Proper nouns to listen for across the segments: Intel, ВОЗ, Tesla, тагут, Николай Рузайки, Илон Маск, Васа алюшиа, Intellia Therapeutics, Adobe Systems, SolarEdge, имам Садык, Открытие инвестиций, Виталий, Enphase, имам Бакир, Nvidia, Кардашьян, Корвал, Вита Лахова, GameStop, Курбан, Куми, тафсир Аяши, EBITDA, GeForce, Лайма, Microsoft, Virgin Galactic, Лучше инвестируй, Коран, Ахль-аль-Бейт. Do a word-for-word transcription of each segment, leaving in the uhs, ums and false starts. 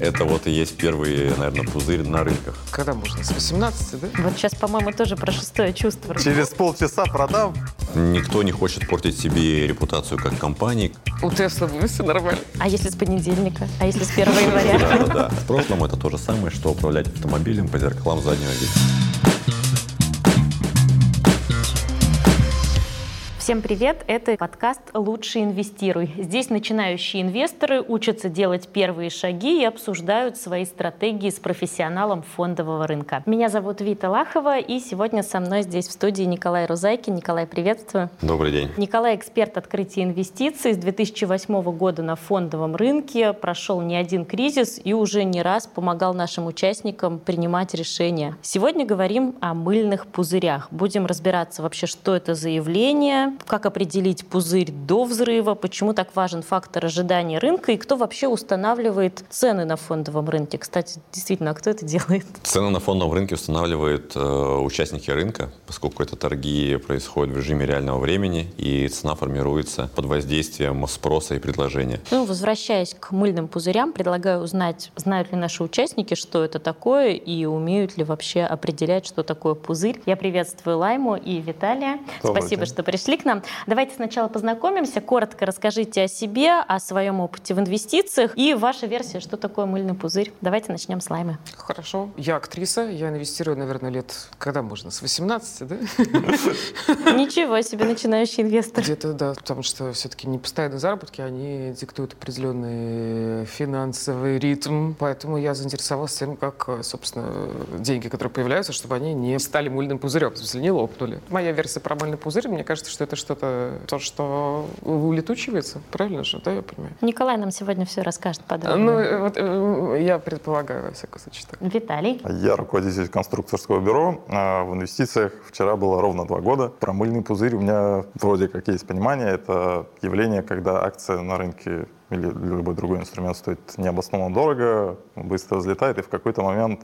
Это вот и есть первый, наверное, пузырь на рынках. Когда можно? С восемнадцати, да? Вот сейчас, по-моему, тоже про шестое чувство. Через полчаса продам. Никто не хочет портить себе репутацию как компании. У Tesla вывесы нормально. А если с понедельника? А если с первого января? Да, да, да. В прошлом это то же самое, что управлять автомобилем по зеркалам заднего вида. Всем привет! Это подкаст «Лучше инвестируй». Здесь начинающие инвесторы учатся делать первые шаги и обсуждают свои стратегии с профессионалом фондового рынка. Меня зовут Вита Лахова, и сегодня со мной здесь в студии Николай Рузайки. Николай, приветствую. Добрый день. Николай – эксперт открытия инвестиций. С две тысячи восьмого года на фондовом рынке прошел не один кризис и уже не раз помогал нашим участникам принимать решения. Сегодня говорим о мыльных пузырях. Будем разбираться вообще, что это за явление, как определить пузырь до взрыва, почему так важен фактор ожидания рынка и кто вообще устанавливает цены на фондовом рынке. Кстати, действительно, а кто это делает? Цены на фондовом рынке устанавливают э, участники рынка, поскольку это торги происходят в режиме реального времени, и цена формируется под воздействием спроса и предложения. Ну, возвращаясь к мыльным пузырям, предлагаю узнать, знают ли наши участники, что это такое, и умеют ли вообще определять, что такое пузырь. Я приветствую Лайму и Виталия. Добрый Спасибо, день. Что пришли к нам. Давайте сначала познакомимся. Коротко расскажите о себе, о своем опыте в инвестициях и ваша версия, что такое мыльный пузырь. Давайте начнем с Лаймы. Хорошо. Я актриса. Я инвестирую, наверное, лет, когда можно, с восемнадцати, да? Ничего себе, начинающий инвестор. Где-то, да, потому что все-таки не постоянные заработки, они диктуют определенный финансовый ритм. Поэтому я заинтересовалась тем, как, собственно, деньги, которые появляются, чтобы они не стали мыльным пузырем, в смысле, не лопнули. Моя версия про мыльный пузырь, мне кажется, что это что-то, то, что улетучивается, правильно же, да, я понимаю? Николай нам сегодня все расскажет подробно. Ну, вот, я предполагаю, во всяком случае, так. Виталий. Я руководитель конструкторского бюро в инвестициях. Вчера было ровно два года. Про мыльный пузырь у меня вроде как есть понимание. Это явление, когда акция на рынке или любой другой инструмент стоит необоснованно дорого, быстро взлетает и в какой-то момент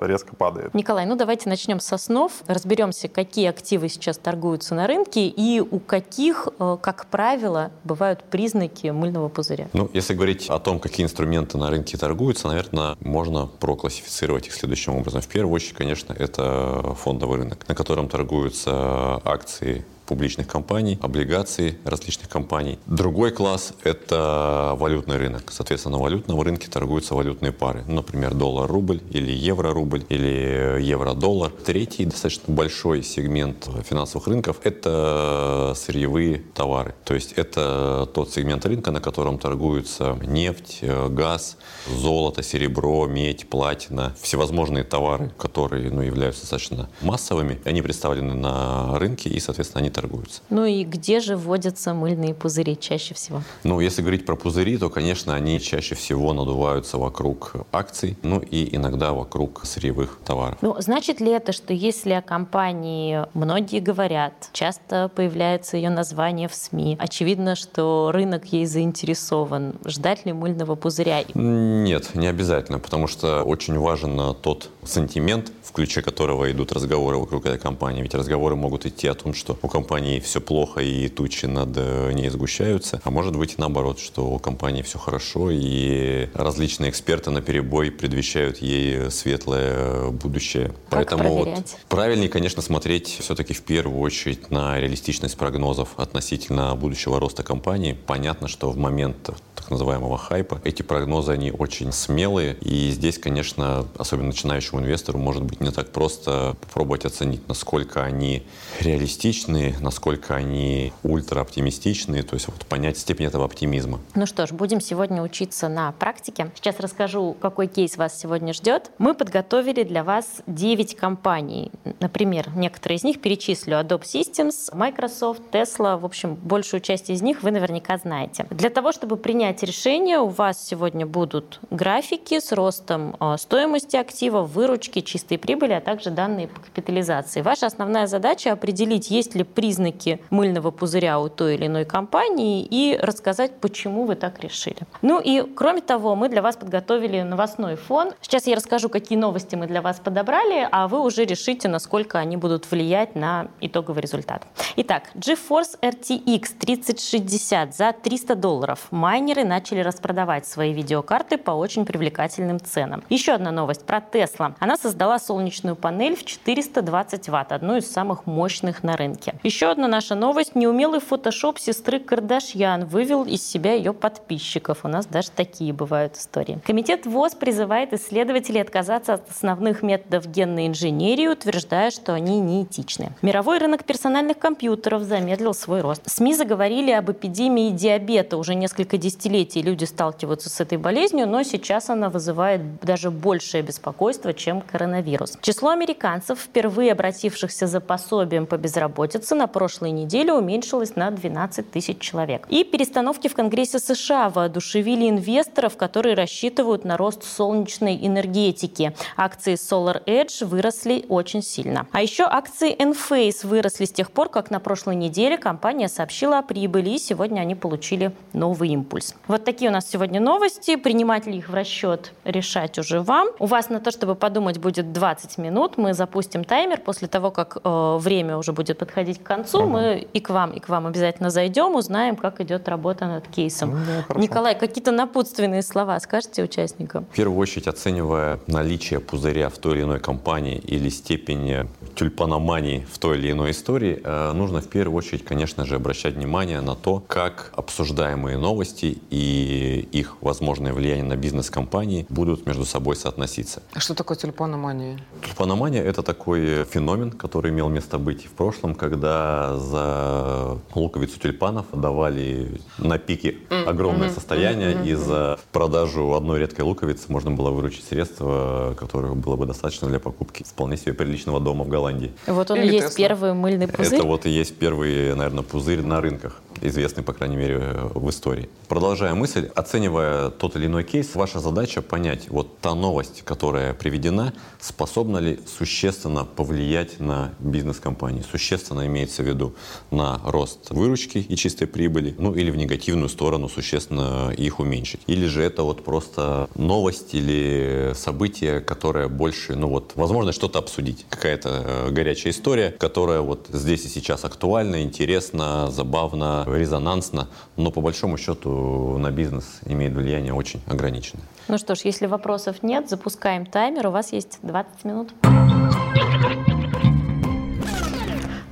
резко падает. Николай, ну давайте начнем с основ. Разберемся, какие активы сейчас торгуются на рынке и у каких, как правило, бывают признаки мыльного пузыря. Ну, если говорить о том, какие инструменты на рынке торгуются, наверное, можно проклассифицировать их следующим образом. В первую очередь, конечно, это фондовый рынок, на котором торгуются акции публичных компаний, облигаций различных компаний. Другой класс – это валютный рынок. Соответственно, на валютном рынке торгуются валютные пары. Ну, например, доллар-рубль или евро-рубль или евро-доллар. Третий достаточно большой сегмент финансовых рынков – это сырьевые товары. То есть это тот сегмент рынка, на котором торгуются нефть, газ, золото, серебро, медь, платина. Всевозможные товары, которые, ну, являются достаточно массовыми, они представлены на рынке и, соответственно, они торгуются. Ну и где же водятся мыльные пузыри чаще всего? Ну, если говорить про пузыри, то, конечно, они чаще всего надуваются вокруг акций, ну и иногда вокруг сырьевых товаров. Ну, значит ли это, что если о компании многие говорят, часто появляется ее название в СМИ, очевидно, что рынок ей заинтересован, ждать ли мыльного пузыря? Нет, не обязательно, потому что очень важен тот сантимент, в ключе которого идут разговоры вокруг этой компании. Ведь разговоры могут идти о том, что у компании компании все плохо и тучи над ней сгущаются, а может быть и наоборот, что у компании все хорошо и различные эксперты наперебой предвещают ей светлое будущее. Как Поэтому вот правильнее, конечно, смотреть все-таки в первую очередь на реалистичность прогнозов относительно будущего роста компании. Понятно, что в момент так называемого хайпа эти прогнозы, они очень смелые, и здесь, конечно, особенно начинающему инвестору может быть не так просто попробовать оценить, насколько они реалистичны, насколько они ультра-оптимистичные, то есть вот понять степень этого оптимизма. Ну что ж, будем сегодня учиться на практике. Сейчас расскажу, какой кейс вас сегодня ждет. Мы подготовили для вас девять компаний. Например, некоторые из них перечислю. Adobe Systems, Microsoft, Tesla. В общем, большую часть из них вы наверняка знаете. Для того, чтобы принять решение, у вас сегодня будут графики с ростом стоимости активов, выручки, чистой прибыли, а также данные по капитализации. Ваша основная задача — определить, есть ли прибыль признаки мыльного пузыря у той или иной компании и рассказать, почему вы так решили. Ну и кроме того, мы для вас подготовили новостной фон. Сейчас я расскажу, какие новости мы для вас подобрали, а вы уже решите, насколько они будут влиять на итоговый результат. Итак, GeForce эр ти икс тридцать шестьдесят за триста долларов. Майнеры начали распродавать свои видеокарты по очень привлекательным ценам. Еще одна новость про Tesla. Она создала солнечную панель в четыреста двадцать ватт, одну из самых мощных на рынке. Еще одна наша новость. Неумелый фотошоп сестры Кардашьян вывел из себя ее подписчиков. У нас даже такие бывают истории. Комитет ВОЗ призывает исследователей отказаться от основных методов генной инженерии, утверждая, что они неэтичны. Мировой рынок персональных компьютеров замедлил свой рост. СМИ заговорили об эпидемии диабета. Уже несколько десятилетий люди сталкиваются с этой болезнью, но сейчас она вызывает даже большее беспокойство, чем коронавирус. Число американцев, впервые обратившихся за пособием по безработице, на прошлой неделе уменьшилось на двенадцать тысяч человек. И перестановки в Конгрессе США воодушевили инвесторов, которые рассчитывают на рост солнечной энергетики. Акции SolarEdge выросли очень сильно. А еще акции Enphase выросли с тех пор, как на прошлой неделе компания сообщила о прибыли, и сегодня они получили новый импульс. Вот такие у нас сегодня новости. Принимать ли их в расчет, решать уже вам. У вас на то, чтобы подумать, будет двадцать минут. Мы запустим таймер. После того, как э, время уже будет подходить к концу, ага. мы и к вам, и к вам обязательно зайдем, узнаем, как идет работа над кейсом. Ну, да, Николай, какие-то напутственные слова скажете участникам? В первую очередь, оценивая наличие пузыря в той или иной компании или степень тюльпаномании в той или иной истории, э, нужно в первую очередь, конечно же, обращать внимание на то, как обсуждаемые новости и их возможное влияние на бизнес компании будут между собой соотноситься. А что такое тюльпаномания? Тюльпаномания — это такой феномен, который имел место быть в прошлом, когда за луковицу тюльпанов давали на пике огромное mm-hmm. состояние, mm-hmm. и за продажу одной редкой луковицы можно было выручить средства, которых было бы достаточно для покупки вполне себе приличного дома в Голландии. Вот он и есть Tesla. Первый мыльный пузырь? Это вот и есть первый, наверное, пузырь на рынках, известный, по крайней мере, в истории. Продолжая мысль, оценивая тот или иной кейс, ваша задача понять, вот та новость, которая приведена, способна ли существенно повлиять на бизнес компании. Существенно имеется в виду на рост выручки и чистой прибыли, ну или в негативную сторону существенно их уменьшить. Или же это вот просто новость или событие, которое больше, ну вот, возможно, что-то обсудить. Какая-то горячая история, которая вот здесь и сейчас актуальна, интересна, забавна, резонансно, но по большому счету на бизнес имеет влияние очень ограниченное. Ну что ж, если вопросов нет, запускаем таймер. У вас есть двадцать минут.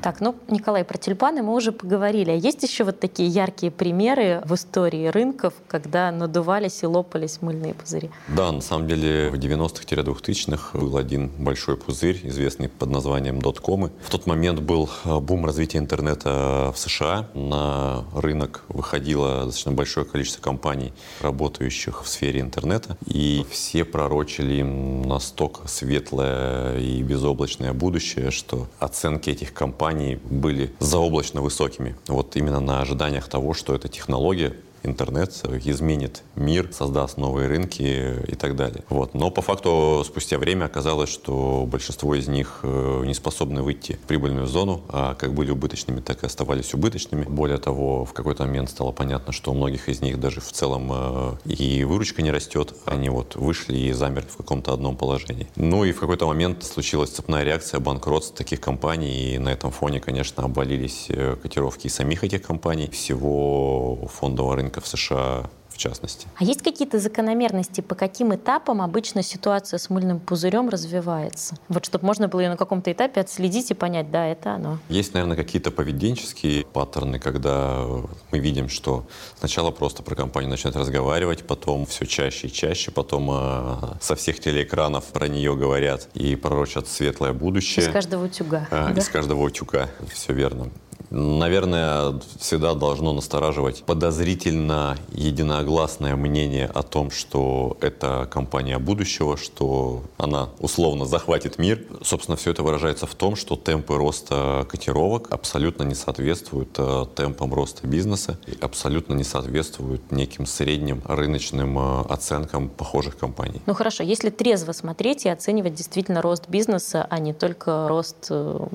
Так, ну, Николай, про тюльпаны мы уже поговорили. А есть еще вот такие яркие примеры в истории рынков, когда надувались и лопались мыльные пузыри? Да, на самом деле в девяностых-двухтысячных был один большой пузырь, известный под названием доткомы. В тот момент был бум развития интернета в США. На рынок выходило достаточно большое количество компаний, работающих в сфере интернета. И все пророчили им настолько светлое и безоблачное будущее, что оценки этих компаний были заоблачно высокими. Вот именно на ожиданиях того, что эта технология, интернет, изменит мир, создаст новые рынки и так далее. Вот. Но по факту спустя время оказалось, что большинство из них не способны выйти в прибыльную зону, а как были убыточными, так и оставались убыточными. Более того, в какой-то момент стало понятно, что у многих из них даже в целом и выручка не растет. Они вот вышли и замерли в каком-то одном положении. Ну и в какой-то момент случилась цепная реакция, банкротства таких компаний, и на этом фоне, конечно, обвалились котировки и самих этих компаний, всего фондового рынка в США в частности. А есть какие-то закономерности, по каким этапам обычно ситуация с мыльным пузырем развивается? Вот чтобы можно было ее на каком-то этапе отследить и понять, да, это оно. Есть, наверное, какие-то поведенческие паттерны, когда мы видим, что сначала просто про компанию начинают разговаривать, потом все чаще и чаще, потом э, со всех телеэкранов про нее говорят и пророчат светлое будущее. Из каждого утюга. Э, да? Из каждого утюга, все верно. Наверное, всегда должно настораживать подозрительно единогласное мнение о том, что это компания будущего, что она условно захватит мир. Собственно, все это выражается в том, что темпы роста котировок абсолютно не соответствуют темпам роста бизнеса и абсолютно не соответствуют неким средним рыночным оценкам похожих компаний. Ну хорошо, если трезво смотреть и оценивать действительно рост бизнеса, а не только рост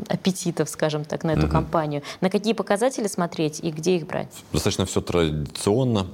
аппетитов, скажем так, на эту mm-hmm. компанию, На какие показатели смотреть и где их брать? Достаточно все традиционно.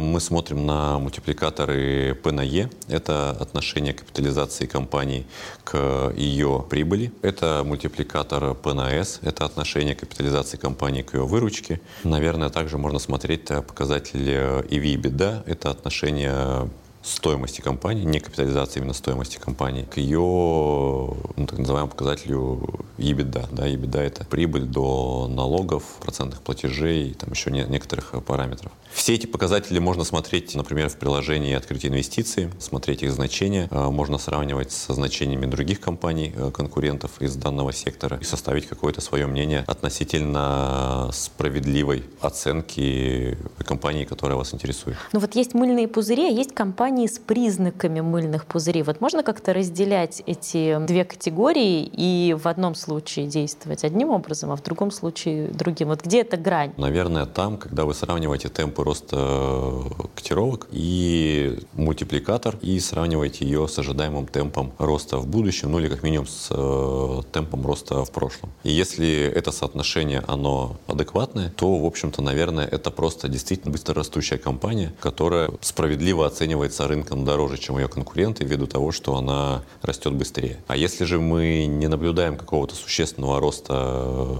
Мы смотрим на мультипликаторы P на E. Это отношение капитализации компании к ее прибыли. Это мультипликатор P на S. Это отношение капитализации компании к ее выручке. Наверное, также можно смотреть показатель и ви/EBITDA. Это отношение стоимости компании, не капитализации, именно стоимости компании, к ее, ну, так называемому показателю EBITDA. Да, EBITDA — это прибыль до налогов, процентных платежей и там еще не, некоторых параметров. Все эти показатели можно смотреть, например, в приложении «Открытие инвестиций», смотреть их значения, можно сравнивать со значениями других компаний, конкурентов из данного сектора и составить какое-то свое мнение относительно справедливой оценки компании, которая вас интересует. Ну вот есть мыльные пузыри, а есть компании с признаками мыльных пузырей. Вот можно как-то разделять эти две категории и в одном случае действовать одним образом, а в другом случае другим? Вот где эта грань? Наверное, там, когда вы сравниваете темпы роста котировок и мультипликатор, и сравниваете ее с ожидаемым темпом роста в будущем, ну или как минимум с э, темпом роста в прошлом. И если это соотношение, оно адекватное, то, в общем-то, наверное, это просто действительно быстрорастущая компания, которая справедливо оценивается рынком дороже, чем ее конкуренты, ввиду того, что она растет быстрее. А если же мы не наблюдаем какого-то существенного роста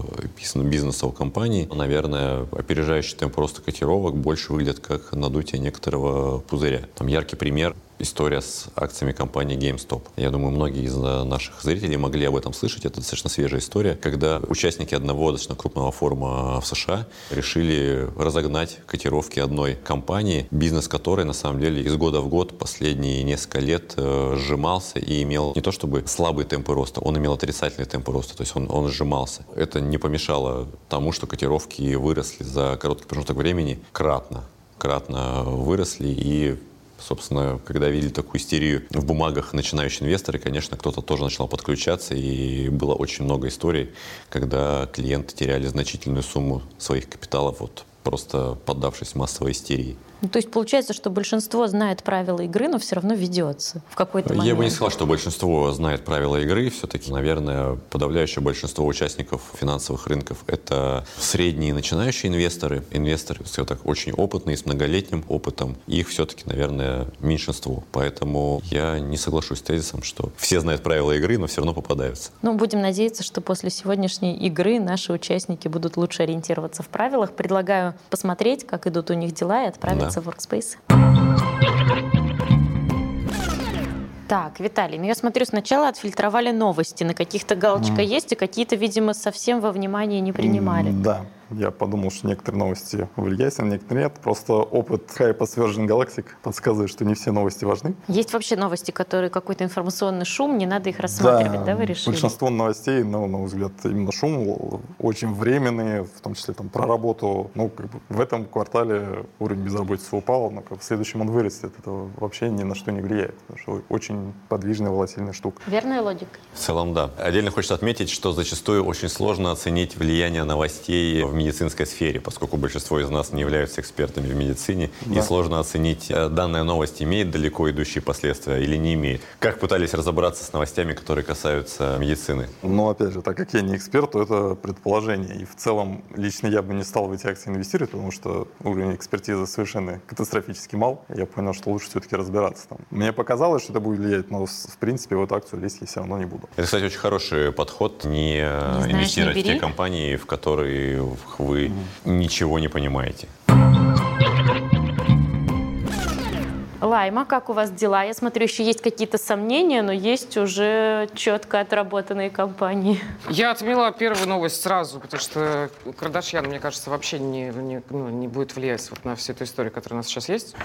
бизнеса у компании, то, наверное, опережающий темп роста котировок больше выглядит как надутие некоторого пузыря. Там яркий пример – история с акциями компании GameStop. Я думаю, многие из наших зрителей могли об этом слышать. Это достаточно свежая история, когда участники одного достаточно крупного форума в США решили разогнать котировки одной компании, бизнес которой, на самом деле, из года в год последние несколько лет э, сжимался и имел не то чтобы слабые темпы роста, он имел отрицательные темпы роста, то есть он, он сжимался. Это не помешало тому, что котировки выросли за короткий промежуток времени кратно. Кратно выросли и... Собственно, когда видели такую истерию в бумагах начинающие инвесторы, конечно, кто-то тоже начал подключаться, и было очень много историй, когда клиенты теряли значительную сумму своих капиталов, вот, просто поддавшись массовой истерии. Ну, то есть получается, что большинство знает правила игры, но все равно ведется в какой-то момент. Я бы не сказал, что большинство знает правила игры. Все-таки, наверное, подавляющее большинство участников финансовых рынков — это средние начинающие инвесторы. Инвесторы, все так, очень опытные, с многолетним опытом. Их все-таки, наверное, меньшинство. Поэтому я не соглашусь с тезисом, что все знают правила игры, но все равно попадаются. Ну, будем надеяться, что после сегодняшней игры наши участники будут лучше ориентироваться в правилах. Предлагаю посмотреть, как идут у них дела, и отправиться. Да. Workspace. Так, Виталий, ну я смотрю, сначала отфильтровали новости, на каких-то галочка mm. есть, и какие-то, видимо, совсем во внимание не принимали. Mm, да, я подумал, что некоторые новости влияют, а некоторые нет. Просто опыт хайпа с Virgin Galactic подсказывает, что не все новости важны. Есть вообще новости, которые какой-то информационный шум, не надо их рассматривать, да, да вы решили? Большинство новостей, ну, на мой взгляд, именно шум очень временный, в том числе там, про работу. Ну, как бы в этом квартале уровень безработицы упал, но в следующем он вырастет. Это вообще ни на что не влияет, потому что очень подвижная, волатильная штука. Верная логика? В целом, да. Отдельно хочется отметить, что зачастую очень сложно оценить влияние новостей в медицинской сфере, поскольку большинство из нас не являются экспертами в медицине, да. И сложно оценить, данная новость имеет далеко идущие последствия или не имеет. Как пытались разобраться с новостями, которые касаются медицины? Ну, опять же, так как я не эксперт, то это предположение. И в целом, лично я бы не стал в эти акции инвестировать, потому что уровень экспертизы совершенно катастрофически мал. Я понял, что лучше все-таки разбираться там. Мне показалось, что это будет влиять, но, в принципе, в эту акцию лезть я все равно не буду. Это, кстати, очень хороший подход, не, не инвестировать в те компании, в которые вы ничего не понимаете. Лайма, как у вас дела? Я смотрю, еще есть какие-то сомнения, но есть уже четко отработанные компании. Я отмела первую новость сразу, потому что Кардашьян, мне кажется, вообще не, не, ну, не будет влиять вот на всю эту историю, которая у нас сейчас есть.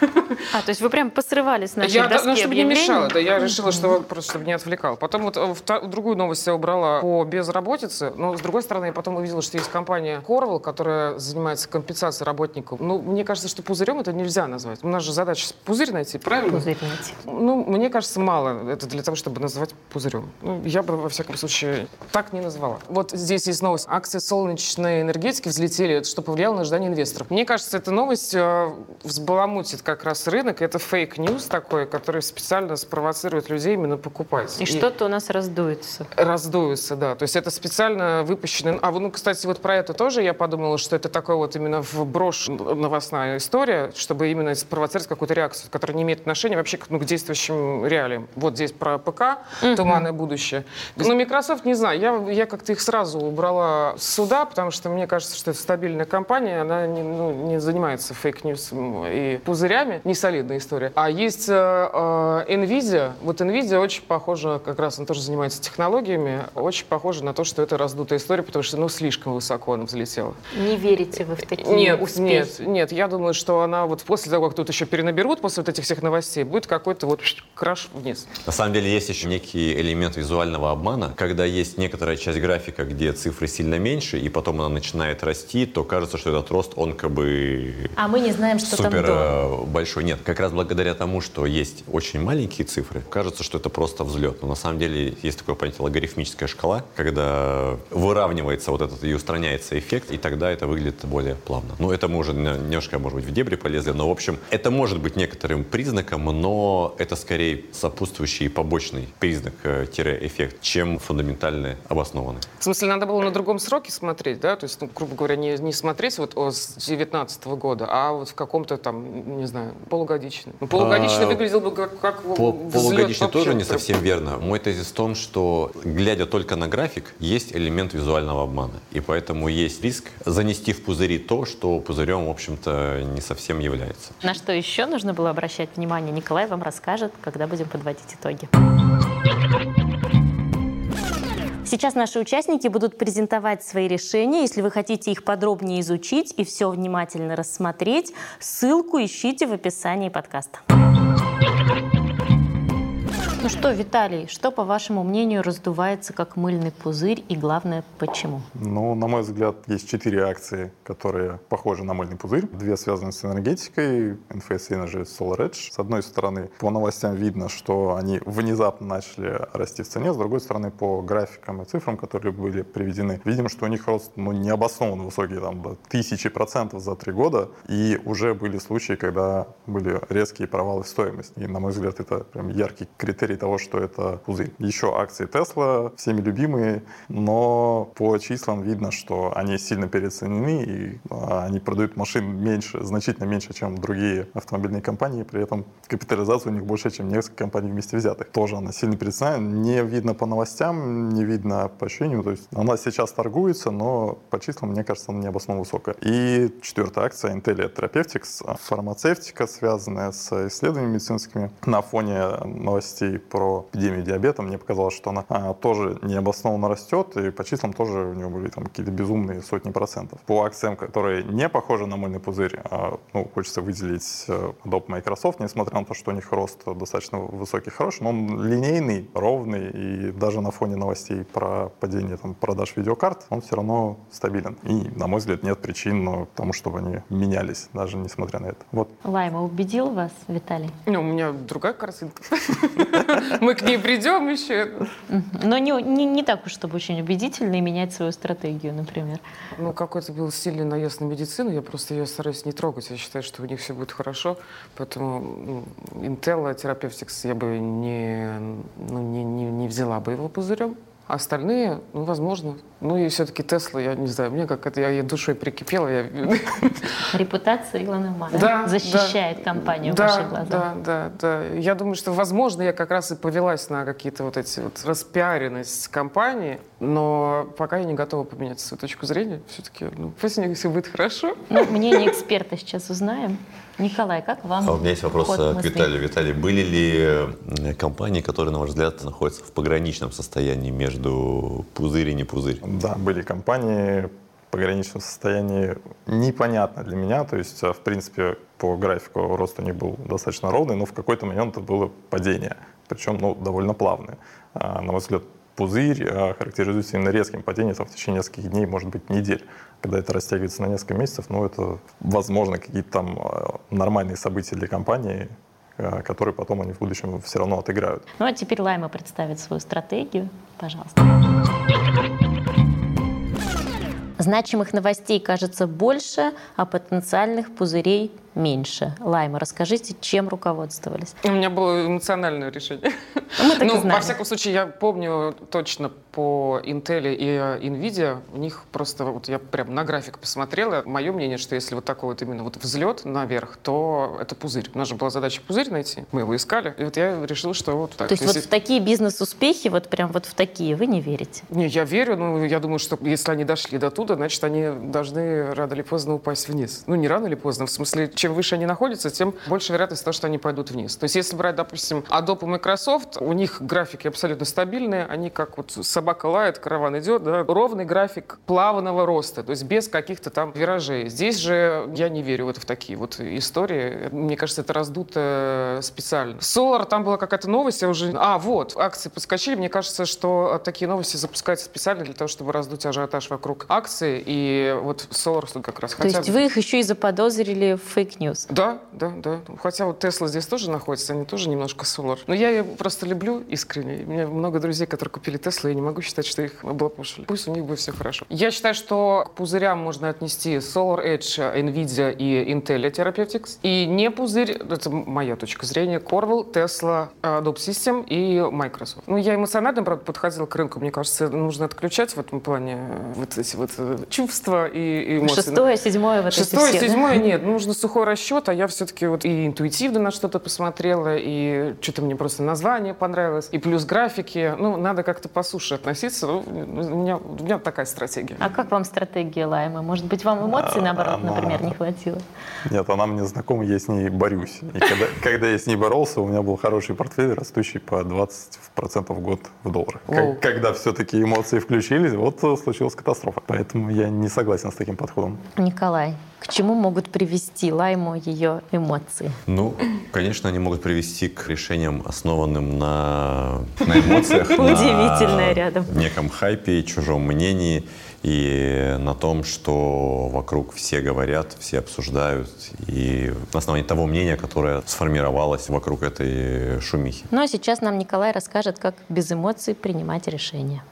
А, то есть вы прям посрывались на нашей доске? Ну, чтобы не мешало. Да, я решила, что просто чтобы не отвлекал. Потом вот другую новость я убрала по безработице, но, с другой стороны, я потом увидела, что есть компания Корвал, которая занимается компенсацией работников. Ну, мне кажется, что пузырем это нельзя назвать. У нас же задача пузырь найти, понятий, правильно? Пузырь найти. Ну, мне кажется, мало. Это для того, чтобы называть пузырем. Ну, я бы, во всяком случае, так не назвала. Вот здесь есть новость. Акции солнечной энергетики взлетели, что повлияло на ожидания инвесторов. Мне кажется, эта новость взбаламутит как раз рынок. Это фейк-ньюс такой, который специально спровоцирует людей именно покупать. И, И что-то у нас раздуется. Раздуется, да. То есть это специально выпущенный... А, ну, кстати, вот про это тоже я подумала, что это такой вот именно вброшь новостная история, чтобы именно спровоцировать какую-то реакцию, которая не имеет отношения вообще ну, к действующим реалиям. Вот здесь про ПК, uh-huh. туманное будущее. Но Microsoft, не знаю, я, я как-то их сразу убрала с суда, потому что мне кажется, что это стабильная компания, она не, ну, не занимается фейк-ньюсом и пузырями, не солидная история. А есть э, э, Nvidia, вот Nvidia очень похожа, как раз она тоже занимается технологиями, очень похожа на то, что это раздутая история, потому что ну, слишком высоко она взлетела. Не верите вы в такие нет, успехи? Нет, нет, я думаю, что она вот после того, как тут еще перенаберут, после вот этих всех новостей, будет какой-то вот краш вниз. На самом деле есть еще некий элемент визуального обмана. Когда есть некоторая часть графика, где цифры сильно меньше, и потом она начинает расти, то кажется, что этот рост, он как бы... А мы не знаем, что там до. Большой. Нет, как раз благодаря тому, что есть очень маленькие цифры, кажется, что это просто взлет. Но на самом деле есть такое понятие логарифмическая шкала, когда выравнивается вот этот и устраняется эффект, и тогда это выглядит более плавно. Но это мы уже немножко, может быть, в дебри полезли, но, в общем, это может быть некоторым признаком, но это скорее сопутствующий побочный признак-эффект, чем фундаментально обоснованный. В смысле, надо было на другом сроке смотреть, да? То есть, ну, грубо говоря, не, не смотреть вот с две тысячи девятнадцатого года, а вот в каком-то там, не знаю, полугодичном. Полугодичный а, выглядел бы как, как пол, взлет. Полугодичный тоже не совсем верно. Мой тезис в том, что, глядя только на график, есть элемент визуального обмана. И поэтому есть риск занести в пузыри то, что пузырем, в общем-то, не совсем является. На что еще нужно было обращать внимание, Николай вам расскажет, когда будем подводить итоги. Сейчас наши участники будут презентовать свои решения. Если вы хотите их подробнее изучить и все внимательно рассмотреть, ссылку ищите в описании подкаста. Ну что, Виталий, что, по вашему мнению, раздувается как мыльный пузырь и, главное, почему? Ну, на мой взгляд, есть четыре акции, которые похожи на мыльный пузырь. Две связаны с энергетикой, Enphase Energy, SolarEdge. С одной стороны, по новостям видно, что они внезапно начали расти в цене. С другой стороны, по графикам и цифрам, которые были приведены, видим, что у них рост ну, необоснованно высокий, там, до тысячи процентов за три года. И уже были случаи, когда были резкие провалы в стоимости. И, на мой взгляд, это прям яркий критерий того, что это пузырь. Еще акции Tesla, всеми любимые, но по числам видно, что они сильно переоценены, и они продают машин меньше, значительно меньше, чем другие автомобильные компании, при этом капитализация у них больше, чем несколько компаний вместе взятых. Тоже она сильно переоценена, не видно по новостям, не видно по ощущениям, то есть она сейчас торгуется, но по числам, мне кажется, она необоснованно высокая. И четвертая акция Intellia Therapeutics, фармацевтика, связанная с исследованиями медицинскими. На фоне новостей про эпидемию диабета, мне показалось, что она а, тоже необоснованно растет, и по числам тоже у нее были там какие-то безумные сотни процентов. По акциям, которые не похожи на мыльный пузырь, а, ну, хочется выделить Adobe Microsoft, несмотря на то, что у них рост достаточно высокий, хороший, но он линейный, ровный, и даже на фоне новостей про падение там, продаж видеокарт, он все равно стабилен. И, на мой взгляд, нет причин ну, к тому, чтобы они менялись, даже несмотря на это. Вот. Лайма, убедил вас, Виталий? Ну, у меня другая картинка. Мы к ней придем еще. Но не, не, не так уж, чтобы очень убедительно и менять свою стратегию, например. Ну, какой-то был сильный наезд на медицину, я просто ее стараюсь не трогать. Я считаю, что у них все будет хорошо, поэтому Intel Therapeutics я бы не, ну, не, не, не взяла бы его пузырем. Остальные, ну, возможно. Ну, и все-таки Tesla, я не знаю, мне как это, я, я душой прикипела. Я... Репутация Илона Маска да, защищает да, компанию да, в ваших глазах. Да, да, да. Я думаю, что, возможно, я как раз и повелась на какие-то вот эти вот распиаренность компании, но пока я не готова поменять свою точку зрения. Все-таки, ну, пусть у них все будет хорошо. Ну, мнение эксперта сейчас узнаем. Николай, как вам? А у меня есть вопрос к Виталию. Виталий, были ли компании, которые, на ваш взгляд, находятся в пограничном состоянии между пузырь и не пузырь? Да, были компании в пограничном состоянии. Непонятно для меня, то есть, в принципе, по графику рост у них был достаточно ровный, но в какой-то момент это было падение, причем ну, довольно плавное. На мой взгляд, пузырь характеризуется именно резким падением там, в течение нескольких дней, может быть, недель. Когда это растягивается на несколько месяцев, ну, это, возможно, какие-то там нормальные события для компании, которые потом они в будущем все равно отыграют. Ну а теперь Лайма представит свою стратегию. Пожалуйста. Значимых новостей, кажется, больше, а потенциальных пузырей меньше. Лайма, расскажите, чем руководствовались? У меня было эмоциональное решение. Мы так ну, и знали. Во всяком случае, я помню точно по Intel и Nvidia. У них просто, вот я прям на график посмотрела. Мое мнение, что если вот такой вот именно вот взлет наверх, то это пузырь. У нас же была задача пузырь найти. Мы его искали. И вот я решила, что вот так. То есть если... вот в такие бизнес-успехи, вот прям вот в такие вы не верите? Не, я верю. Но я думаю, что если они дошли до туда, значит, они должны рано или поздно упасть вниз. Ну, не рано или поздно. В смысле, чем выше они находятся, тем больше вероятность того, что они пойдут вниз. То есть, если брать, допустим, Adobe и Microsoft, у них графики абсолютно стабильные, они как вот собака лает, караван идет, да? Ровный график плавного роста, то есть без каких-то там виражей. Здесь же я не верю вот в такие вот истории. Мне кажется, это раздуто специально. Solar, там была какая-то новость, я уже... А, вот, акции подскочили. Мне кажется, что такие новости запускаются специально для того, чтобы раздуть ажиотаж вокруг акции, и вот Solar как раз. То хотя... есть вы их еще и заподозрили в фейк-ньюс? Да, да, да. Хотя вот Tesla здесь тоже находится, они тоже немножко Solar. Но я ее просто люблю искренне. У меня много друзей, которые купили Tesla, я не могу считать, что их облапушили. Пусть у них будет все хорошо. Я считаю, что к пузырям можно отнести SolarEdge, Nvidia и Intellia Therapeutics. И не пузырь, это моя точка зрения, Корвал, Tesla, Adobe Systems и Microsoft. Ну, я эмоционально, правда, подходила к рынку. Мне кажется, нужно отключать в этом плане вот эти вот чувства и эмоции. Шестое, седьмое вот Шестое, все, седьмое, да? Нет, нужно сухой расчет, а я все-таки вот и интуитивно на что-то посмотрела, и что-то мне просто название понравилось, и плюс графики. Ну, надо как-то по суше относиться. У меня, у меня такая стратегия. А как вам стратегия Лаймы? Может быть, вам эмоций, наоборот, она... например, не хватило? Нет, она мне знакома, я с ней борюсь. И когда, когда я с ней боролся, у меня был хороший портфель, растущий по двадцать процентов в год в долларах. Как, когда все-таки эмоции включились, вот случилась катастрофа. Поэтому я не согласен с таким подходом. Николай, к чему могут привести Лайму ее эмоции? Ну, конечно, они могут привести к решениям, основанным на, на эмоциях. Удивительное рядом. На неком хайпе, чужом мнении и на том, что вокруг все говорят, все обсуждают. И на основании того мнения, которое сформировалось вокруг этой шумихи. Ну а сейчас нам Николай расскажет, как без эмоций принимать решения.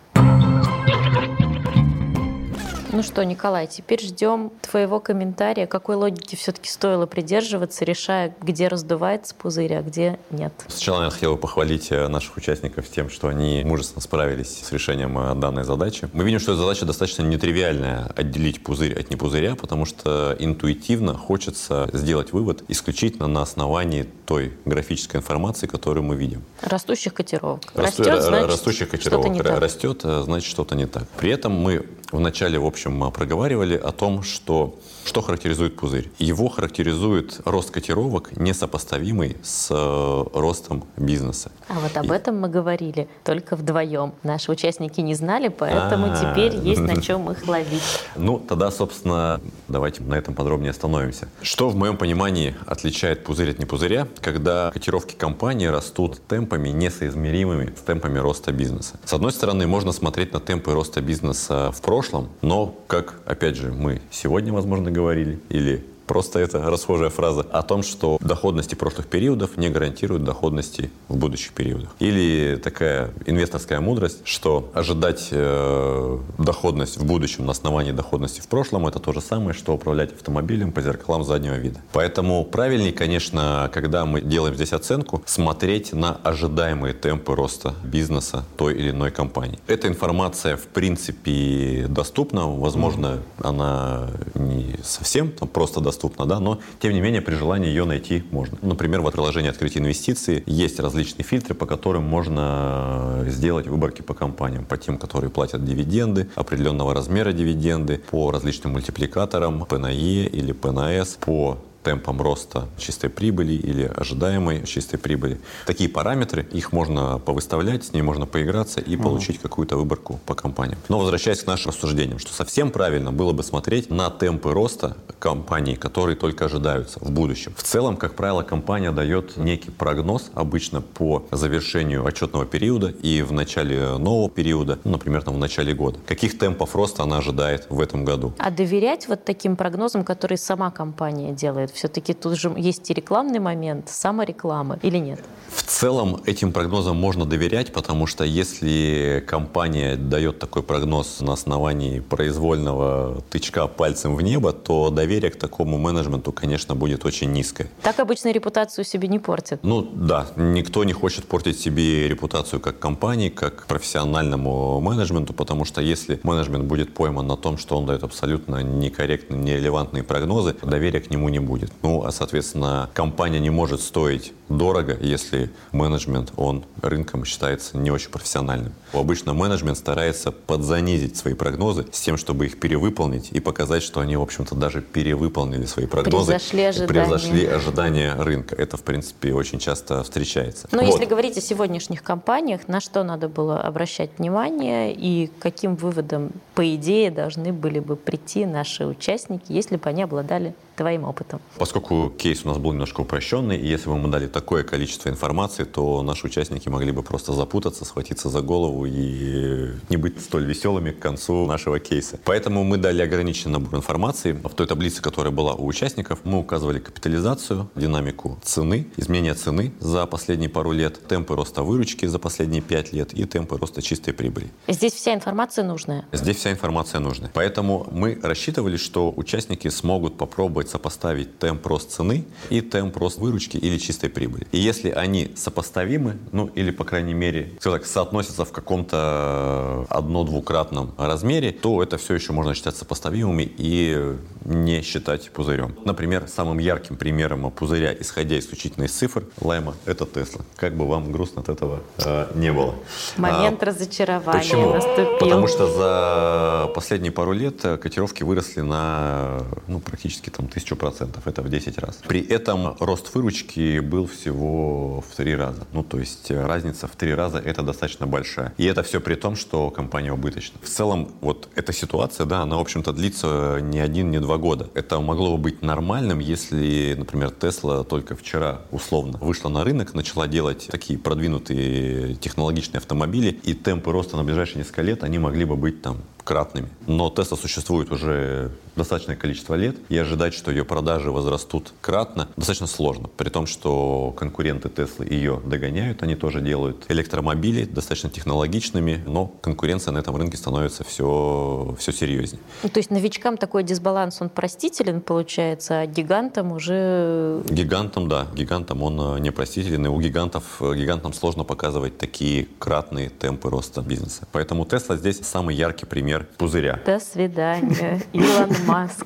Ну что, Николай, теперь ждем твоего комментария. Какой логики все-таки стоило придерживаться, решая, где раздувается пузырь, а где нет? Сначала я хотел бы похвалить наших участников тем, что они мужественно справились с решением данной задачи. Мы видим, что эта задача достаточно нетривиальная — отделить пузырь от непузыря, потому что интуитивно хочется сделать вывод исключительно на основании той графической информации, которую мы видим. Растущих котировок. Растет, Расту... значит, растущих котировок. Что-то не так. Растет, значит, что-то не так. При этом мы вначале, в общем, проговаривали о том, что, что характеризует пузырь. Его характеризует рост котировок, несопоставимый с э, ростом бизнеса. А вот об И... этом мы говорили только вдвоем. Наши участники не знали, поэтому А-а-а. теперь есть на чем их ловить. Ну, тогда, собственно, давайте на этом подробнее остановимся. Что в моем понимании отличает пузырь от непузыря, когда котировки компании растут темпами, несоизмеримыми с темпами роста бизнеса? С одной стороны, можно смотреть на темпы роста бизнеса в прошлом, но как, опять же, мы сегодня, возможно, говорили, или просто это расхожая фраза о том, что доходности прошлых периодов не гарантируют доходности в будущих периодах. Или такая инвесторская мудрость, что ожидать э, доходность в будущем на основании доходности в прошлом — это то же самое, что управлять автомобилем по зеркалам заднего вида. Поэтому правильнее, конечно, когда мы делаем здесь оценку, смотреть на ожидаемые темпы роста бизнеса той или иной компании. Эта информация, в принципе, доступна. Возможно, mm-hmm. она не совсем там, просто доступна. Доступна, да, но, тем не менее, при желании ее найти можно. Например, в приложении «Открытие инвестиций» есть различные фильтры, по которым можно сделать выборки по компаниям, по тем, которые платят дивиденды, определенного размера дивиденды, по различным мультипликаторам пэ эн е или пэ эн эс, по темпом роста чистой прибыли или ожидаемой чистой прибыли. Такие параметры, их можно повыставлять, с ней можно поиграться и получить какую-то выборку по компаниям. Но возвращаясь к нашим рассуждениям, что совсем правильно было бы смотреть на темпы роста компаний, которые только ожидаются в будущем. В целом, как правило, компания дает некий прогноз, обычно по завершению отчетного периода и в начале нового периода, ну, например, там, в начале года. Каких темпов роста она ожидает в этом году? А доверять вот таким прогнозам, которые сама компания делает, все-таки тут же есть и рекламный момент, самореклама или нет? В целом этим прогнозам можно доверять, потому что если компания дает такой прогноз на основании произвольного тычка пальцем в небо, то доверие к такому менеджменту, конечно, будет очень низкое. Так обычно репутацию себе не портят. Ну да, никто не хочет портить себе репутацию как компании, как профессиональному менеджменту, потому что если менеджмент будет пойман на том, что он дает абсолютно некорректные, нерелевантные прогнозы, доверия к нему не будет. Ну, а, соответственно, компания не может стоить дорого, если менеджмент, он рынком считается не очень профессиональным. Обычно менеджмент старается подзанизить свои прогнозы с тем, чтобы их перевыполнить и показать, что они, в общем-то, даже перевыполнили свои прогнозы. Превзошли ожидания. Превзошли ожидания рынка. Это, в принципе, очень часто встречается. Но вот. Если говорить о сегодняшних компаниях, на что надо было обращать внимание и каким выводом, по идее, должны были бы прийти наши участники, если бы они обладали твоим опытом? Поскольку кейс у нас был немножко упрощенный, и если бы мы дали такое количество информации, то наши участники могли бы просто запутаться, схватиться за голову и не быть столь веселыми к концу нашего кейса. Поэтому мы дали ограниченный набор информации. В той таблице, которая была у участников, мы указывали капитализацию, динамику цены, изменение цены за последние пару лет, темпы роста выручки за последние пять лет и темпы роста чистой прибыли. Здесь вся информация нужная? Здесь вся информация нужная. Поэтому мы рассчитывали, что участники смогут попробовать сопоставить темп рост цены и темп рост выручки или чистой прибыли. И если они сопоставимы, ну или, по крайней мере, скажем так, соотносятся в каком-то одно-двукратном размере, то это все еще можно считать сопоставимыми и не считать пузырем. Например, самым ярким примером пузыря, исходя исключительно из цифр, Лайма — это Tesla. Как бы вам грустно от этого э, не было. Момент а, разочарования почему? Наступил. Потому что за последние пару лет котировки выросли на ну, практически там тысячу процентов, это в десять раз. При этом рост выручки был всего в три раза. Ну, то есть разница в три раза это достаточно большая. И это все при том, что компания убыточна. В целом, вот эта ситуация, да, она, в общем-то, длится не один, не два года. Это могло бы быть нормальным, если, например, Tesla только вчера, условно, вышла на рынок, начала делать такие продвинутые технологичные автомобили, и темпы роста на ближайшие несколько лет, они могли бы быть там кратными. Но Tesla существует уже достаточное количество лет, и ожидать, что ее продажи возрастут кратно, достаточно сложно. При том, что конкуренты Tesla ее догоняют, они тоже делают электромобили достаточно технологичными, но конкуренция на этом рынке становится все, все серьезнее. Ну, то есть новичкам такой дисбаланс, он простителен, получается, а гигантам уже... Гигантам, да. Гигантам он непростителен, и у гигантов, гигантам сложно показывать такие кратные темпы роста бизнеса. Поэтому Tesla здесь самый яркий пример пузыря. До свидания, Илон Маск.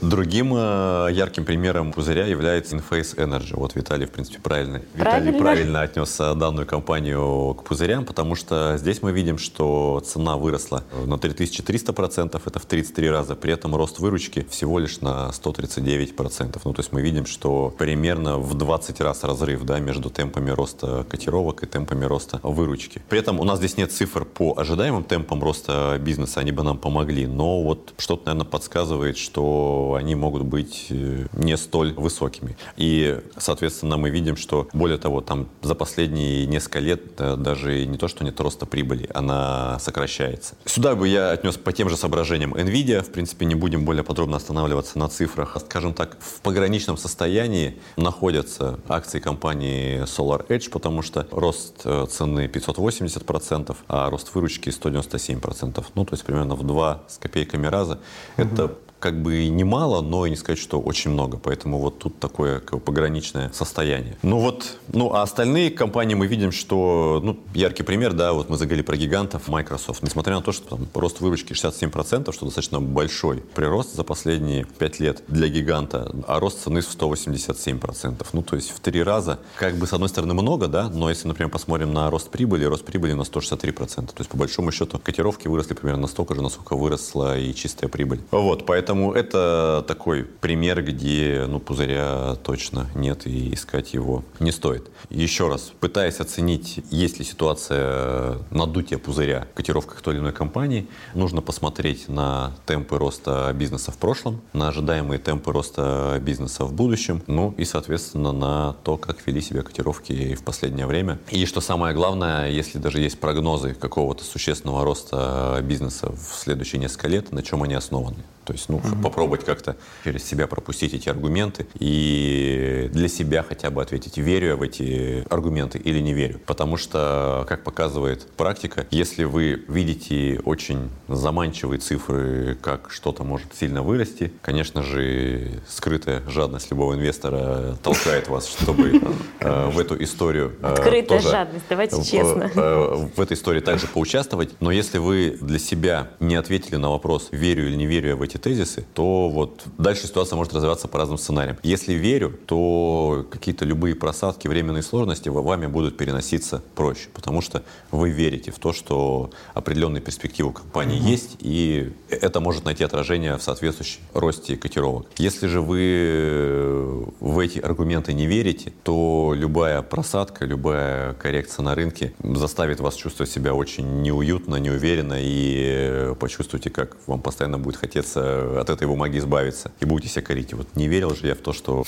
Другим ярким примером пузыря является Enphase Energy. Вот Виталий, в принципе, правильно. правильно. Виталий правильно отнес данную компанию к пузырям, потому что здесь мы видим, что цена выросла на три тысячи триста процентов, это в тридцать три раза, при этом рост выручки всего лишь на сто тридцать девять процентов. Ну, то есть мы видим, что примерно в двадцать раз разрыв, да, между темпами роста котировок и темпами роста выручки. При этом у нас здесь нет цифр по ожидаемым темпам роста бизнеса, они бы нам помогли, но вот что-то, наверное, подсказывает, что они могут быть не столь высокими. И, соответственно, мы видим, что, более того, там за последние несколько лет даже не то, что нет роста прибыли, она сокращается. Сюда бы я отнес по тем же соображениям Nvidia. В принципе, не будем более подробно останавливаться на цифрах. Скажем так, в пограничном состоянии находятся акции компании SolarEdge, потому что рост цены пятьсот восемьдесят процентов, а рост выручки сто девяносто семь процентов. Ну, то есть примерно в два с копейками раза. Угу. Это как бы немало, но и не сказать, что очень много. Поэтому вот тут такое как бы пограничное состояние. Ну вот, ну а остальные компании мы видим, что, ну, яркий пример, да, вот мы заговорили про гигантов, Microsoft. Несмотря на то, что там рост выручки шестьдесят семь процентов, что достаточно большой прирост за последние пять лет для гиганта, а рост цены в сто восемьдесят семь процентов. Ну, то есть в три раза, как бы, с одной стороны, много, да, но если, например, посмотрим на рост прибыли, рост прибыли на сто шестьдесят три процента. То есть, по большому счету, котировки выросли примерно настолько же, насколько выросла и чистая прибыль. Вот, поэтому Поэтому это такой пример, где, ну, пузыря точно нет и искать его не стоит. Еще раз, пытаясь оценить, есть ли ситуация надутия пузыря в котировках той или иной компании, нужно посмотреть на темпы роста бизнеса в прошлом, на ожидаемые темпы роста бизнеса в будущем, ну и, соответственно, на то, как вели себя котировки в последнее время. И что самое главное, если даже есть прогнозы какого-то существенного роста бизнеса в следующие несколько лет, на чем они основаны. То есть, ну, mm-hmm. попробовать как-то через себя пропустить эти аргументы и для себя хотя бы ответить, верю я в эти аргументы или не верю. Потому что, как показывает практика, если вы видите очень заманчивые цифры, как что-то может сильно вырасти, конечно же, скрытая жадность любого инвестора толкает вас, чтобы в эту историю... Открытая жадность, давайте честно. В этой истории также поучаствовать. Но если вы для себя не ответили на вопрос, верю или не верю в эти тезисы, то вот дальше ситуация может развиваться по разным сценариям. Если верю, то какие-то любые просадки, временные сложности вами будут переноситься проще, потому что вы верите в то, что определенные перспективы компании mm-hmm. есть, и это может найти отражение в соответствующем росте котировок. Если же вы в эти аргументы не верите, то любая просадка, любая коррекция на рынке заставит вас чувствовать себя очень неуютно, неуверенно, и почувствуете, как вам постоянно будет хотеть от этой бумаги избавиться. И будете себя корить. Вот не верил же я в то, что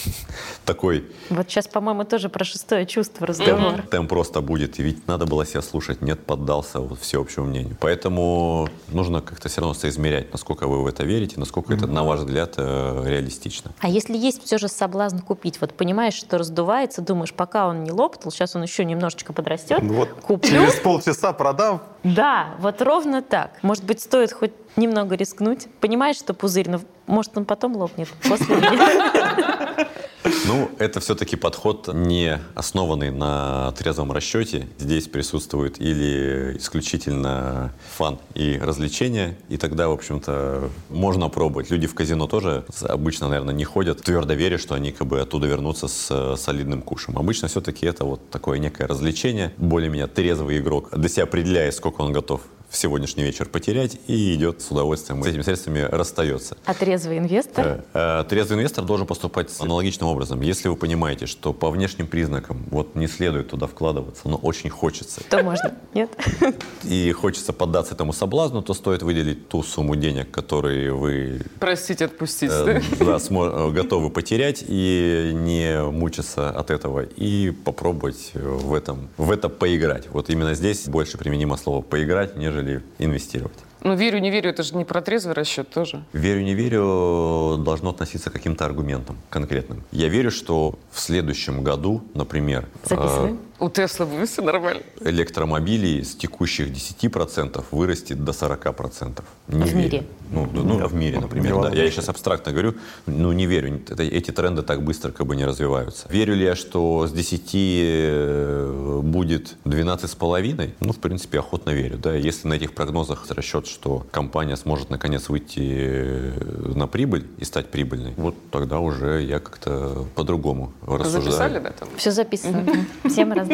такой... Вот сейчас, по-моему, тоже про шестое чувство разговор. Темп просто будет. И ведь надо было себя слушать. Нет, поддался вот всеобщему мнению. Поэтому нужно как-то все равно соизмерять, насколько вы в это верите, насколько mm-hmm. это, на ваш взгляд, реалистично. А если есть все же соблазн купить? Вот понимаешь, что раздувается, думаешь, пока он не лопнул, сейчас он еще немножечко подрастет. Ну, вот куплю. Через полчаса продам. Да, вот ровно так. Может быть, стоит хоть немного рискнуть. Понимаешь, что пузырь, но, может, он потом лопнет после меня. Ну, это все-таки подход, не основанный на трезвом расчете. Здесь присутствует или исключительно фан и развлечения, и тогда, в общем-то, можно пробовать. Люди в казино тоже обычно, наверное, не ходят, твердо веря, что они как бы оттуда вернутся с солидным кушем. Обычно все-таки это вот такое некое развлечение. Более-менее трезвый игрок для себя определяет, сколько он готов в сегодняшний вечер потерять, и идет с удовольствием, с этими средствами расстается. А трезвый инвестор? А, трезвый инвестор должен поступать аналогичным образом. Если вы понимаете, что по внешним признакам вот не следует туда вкладываться, но очень хочется. То можно, нет? И хочется поддаться этому соблазну, то стоит выделить ту сумму денег, которые вы... Простите, отпустить, э, да? Да, готовы потерять и не мучиться от этого, и попробовать в, этом, в это поиграть. Вот именно здесь больше применимо слово «поиграть», нежели или инвестировать. Ну, верю, не верю, это же не про трезвый расчет тоже. Верю, не верю должно относиться к каким-то аргументам конкретным. Я верю, что в следующем году, например... Записываем. У Tesla будет все нормально. Электромобилей с текущих десяти процентов вырастет до сорок процентов. Не в верю. Мире? Ну, ну да. В мире, например. Да. Я сейчас абстрактно говорю, ну не верю. Это, эти тренды так быстро как бы не развиваются. Верю ли я, что с десяти будет двенадцать с половиной? Ну, в принципе, охотно верю. Да. Если на этих прогнозах расчет, что компания сможет наконец выйти на прибыль и стать прибыльной, вот тогда уже я как-то по-другому рассуждаю. Записали, да? Там? Все записано. Всем раз.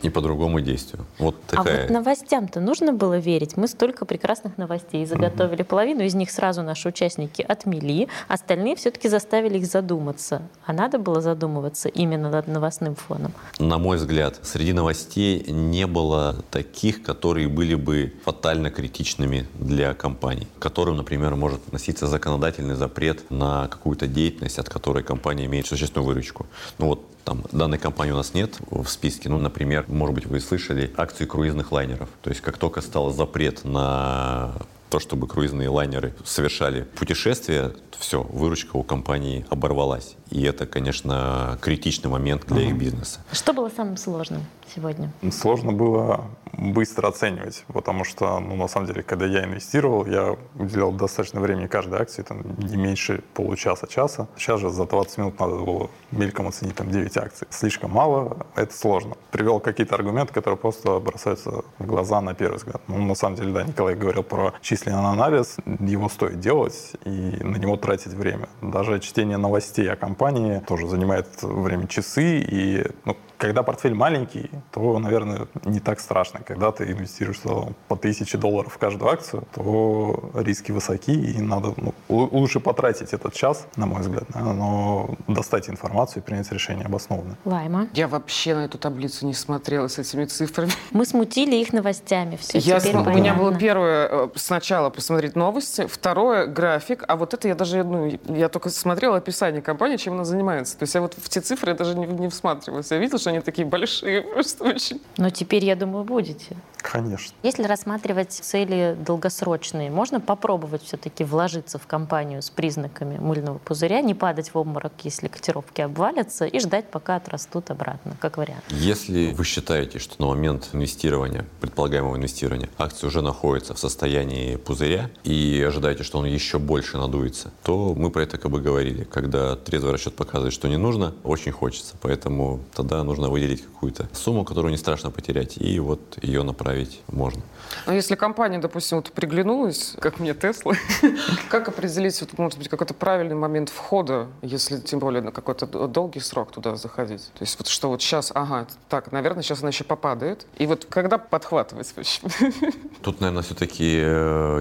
И по другому действию. Вот такая. А вот новостям-то нужно было верить? Мы столько прекрасных новостей заготовили. Угу. Половину из них сразу наши участники отмели, остальные все-таки заставили их задуматься. А надо было задумываться именно над новостным фоном? На мой взгляд, среди новостей не было таких, которые были бы фатально критичными для компаний, к которым, например, может относиться законодательный запрет на какую-то деятельность, от которой компания имеет существенную выручку. Ну вот там, данной компании у нас нет в списке. Ну, например, может быть, вы слышали акции круизных лайнеров. То есть, как только стал запрет на то, чтобы круизные лайнеры совершали путешествия, все, выручка у компании оборвалась. И это, конечно, критичный момент для их бизнеса. Что было самым сложным сегодня? Сложно было быстро оценивать, потому что, ну, на самом деле, когда я инвестировал, я уделял достаточно времени каждой акции, там, не меньше получаса-часа. Сейчас же за двадцать минут надо было мельком оценить там, девять акций. Слишком мало, это сложно. Привел какие-то аргументы, которые просто бросаются в глаза на первый взгляд. Ну, на самом деле, да, Николай говорил про численный анализ, его стоит делать и на него тратить время. Даже чтение новостей о компании тоже занимает время часы, и, ну, когда портфель маленький, то, наверное, не так страшно. Когда ты инвестируешь по тысяче долларов в каждую акцию, то риски высоки, и надо, ну, лучше потратить этот час, на мой взгляд, но достать информацию и принять решение обоснованное. Лайма. Я вообще на эту таблицу не смотрела с этими цифрами. Мы смутили их новостями. Все, я теперь см... понятно. У меня было первое сначала посмотреть новости, второе график, а вот это я даже, ну, я только смотрела описание компании, чем она занимается. То есть я вот в те цифры даже не, не всматривалась. Я видела, что что они такие большие, просто очень. Но теперь, я думаю, будете. Конечно. Если рассматривать цели долгосрочные, можно попробовать все-таки вложиться в компанию с признаками мыльного пузыря, не падать в обморок, если котировки обвалятся, и ждать, пока отрастут обратно, как вариант. Если вы считаете, что на момент инвестирования, предполагаемого инвестирования, акция уже находится в состоянии пузыря и ожидаете, что он еще больше надуется, то мы про это как бы говорили. Когда трезвый расчет показывает, что не нужно, очень хочется. Поэтому тогда нужно выделить какую-то сумму, которую не страшно потерять, и вот ее направить можно. Но если компания, допустим, вот приглянулась, как мне Tesla, как определить, может быть, какой-то правильный момент входа, если тем более на какой-то долгий срок туда заходить? То есть вот что вот сейчас, ага, так, наверное, сейчас она еще попадает. И вот когда подхватывать вообще? Тут, наверное, все-таки,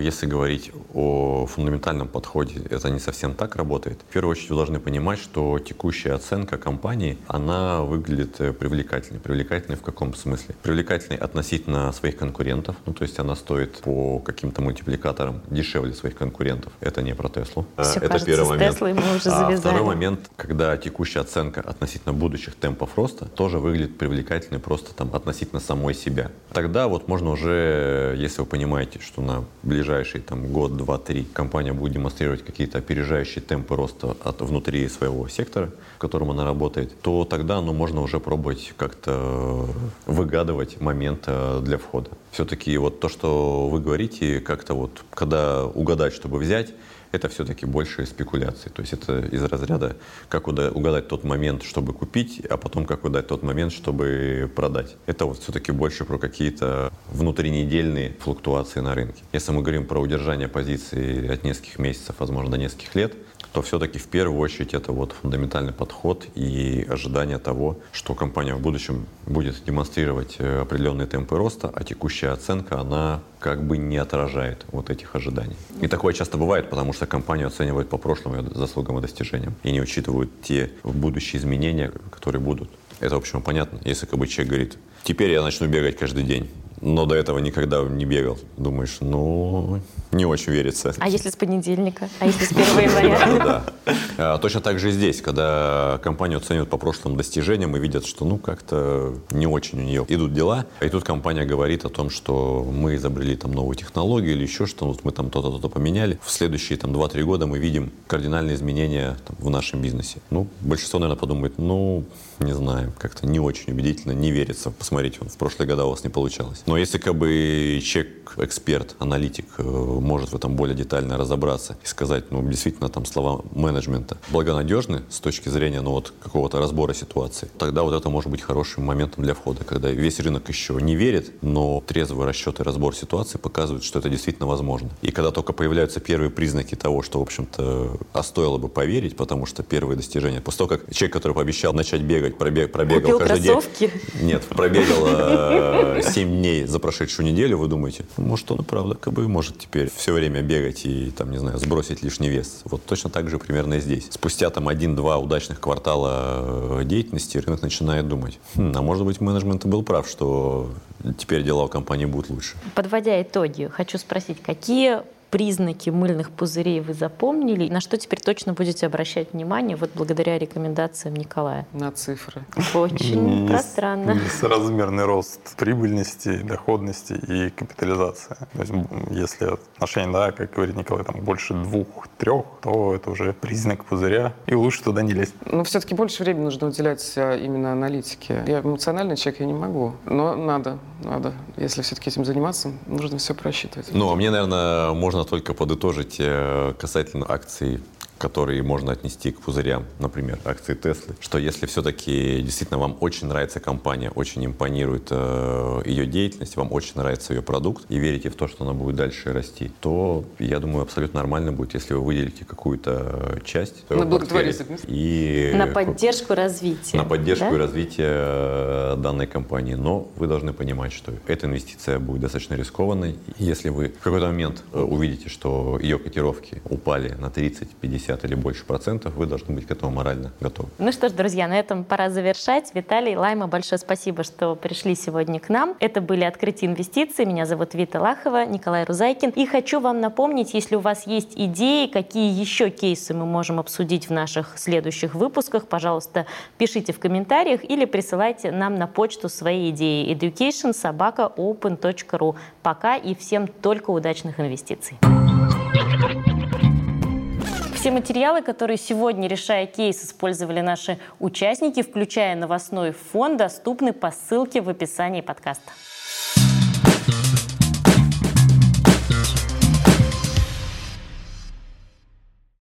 если говорить о фундаментальном подходе, это не совсем так работает. В первую очередь вы должны понимать, что текущая оценка компании, она выглядит привлекательной. Привлекательной в каком смысле? Привлекательной относительно своих конкурентов. Ну, то есть она стоит по каким-то мультипликаторам дешевле своих конкурентов. Это не про Теслу. Все, это кажется, первый момент. А второй момент, когда текущая оценка относительно будущих темпов роста тоже выглядит привлекательной просто там относительно самой себя. Тогда вот можно уже, если вы понимаете, что на ближайший там год, два, три компания будет демонстрировать какие-то опережающие темпы роста от внутри своего сектора, в котором она работает, то тогда, ну, можно уже пробовать как-то выгадывать момент для входа. Все-таки вот то, что вы говорите, как-то вот когда угадать, чтобы взять, это все-таки больше спекуляции. То есть это из разряда, как угадать тот момент, чтобы купить, а потом как угадать тот момент, чтобы продать. Это вот все-таки больше про какие-то внутринедельные флуктуации на рынке. Если мы говорим про удержание позиций от нескольких месяцев, возможно, до нескольких лет, то все-таки в первую очередь это вот фундаментальный подход и ожидание того, что компания в будущем будет демонстрировать определенные темпы роста, а текущая оценка, она как бы не отражает вот этих ожиданий. И такое часто бывает, потому что компанию оценивают по прошлым ее заслугам и достижениям и не учитывают те будущие изменения, которые будут. Это, в общем, понятно. Если как бы человек говорит, теперь я начну бегать каждый день, но до этого никогда не бегал. Думаешь, ну, не очень верится. А если с понедельника? А если с первого января? Да. Точно так же и здесь, когда компанию оценивают по прошлым достижениям и видят, что, ну, как-то не очень у нее идут дела. И тут компания говорит о том, что мы изобрели там новую технологию или еще что-то, вот мы там то-то, то-то поменяли. В следующие там два-три года мы видим кардинальные изменения там в нашем бизнесе. Ну, большинство, наверное, подумает, ну, не знаю, как-то не очень убедительно, не верится. Посмотрите, в прошлые года у вас не получалось. Но если как бы человек, эксперт, аналитик может в этом более детально разобраться и сказать, ну, действительно, там слова менеджмента благонадежны с точки зрения, ну, вот какого-то разбора ситуации, тогда вот это может быть хорошим моментом для входа, когда весь рынок еще не верит, но трезвый расчет и разбор ситуации показывают, что это действительно возможно. И когда только появляются первые признаки того, что, в общем-то, а стоило бы поверить, потому что первые достижения, после того, как человек, который пообещал начать бегать, пробег, пробегал Купил каждый кроссовки. день. Нет, пробегал семь дней за прошедшую неделю, вы думаете, может, он и правда как бы может теперь все время бегать и, там, не знаю, сбросить лишний вес. Вот точно так же примерно и здесь. Спустя там один-два удачных квартала деятельности рынок начинает думать, хм, а может быть, менеджмент был прав, что теперь дела у компании будут лучше. Подводя итоги, хочу спросить, какие признаки мыльных пузырей вы запомнили? И на что теперь точно будете обращать внимание вот благодаря рекомендациям Николая? На цифры. Очень пространно. Несоразмерный рост прибыльности, доходности и капитализации. То есть, если отношение, да, как говорит Николай, там больше двух-трех, то это уже признак пузыря, и лучше туда не лезть. Но все-таки больше времени нужно уделять именно аналитике. Я эмоциональный человек, я не могу. Но надо, надо. Если все-таки этим заниматься, нужно все просчитывать. Ну, а мне, наверное, можно только подытожить касательно акций, которые можно отнести к пузырям, например, акции Теслы, что если все-таки действительно вам очень нравится компания, очень импонирует э, ее деятельность, вам очень нравится ее продукт и верите в то, что она будет дальше расти, то, я думаю, абсолютно нормально будет, если вы выделите какую-то часть на благотворительность и на поддержку развития, на поддержку да? и развитие данной компании. Но вы должны понимать, что эта инвестиция будет достаточно рискованной. Если вы в какой-то момент увидите, что ее котировки упали на тридцать-пятьдесят пятьдесят или больше процентов, вы должны быть к этому морально готовы. Ну что ж, друзья, на этом пора завершать. Виталий, Лайма, большое спасибо, что пришли сегодня к нам. Это были «Открытие инвестиций». Меня зовут Вита Лахова, Николай Рузайкин. И хочу вам напомнить, если у вас есть идеи, какие еще кейсы мы можем обсудить в наших следующих выпусках, пожалуйста, пишите в комментариях или присылайте нам на почту свои идеи. education собака open точка ru. Пока и всем только удачных инвестиций. Все материалы, которые сегодня, решая кейс, использовали наши участники, включая новостной фон, доступны по ссылке в описании подкаста.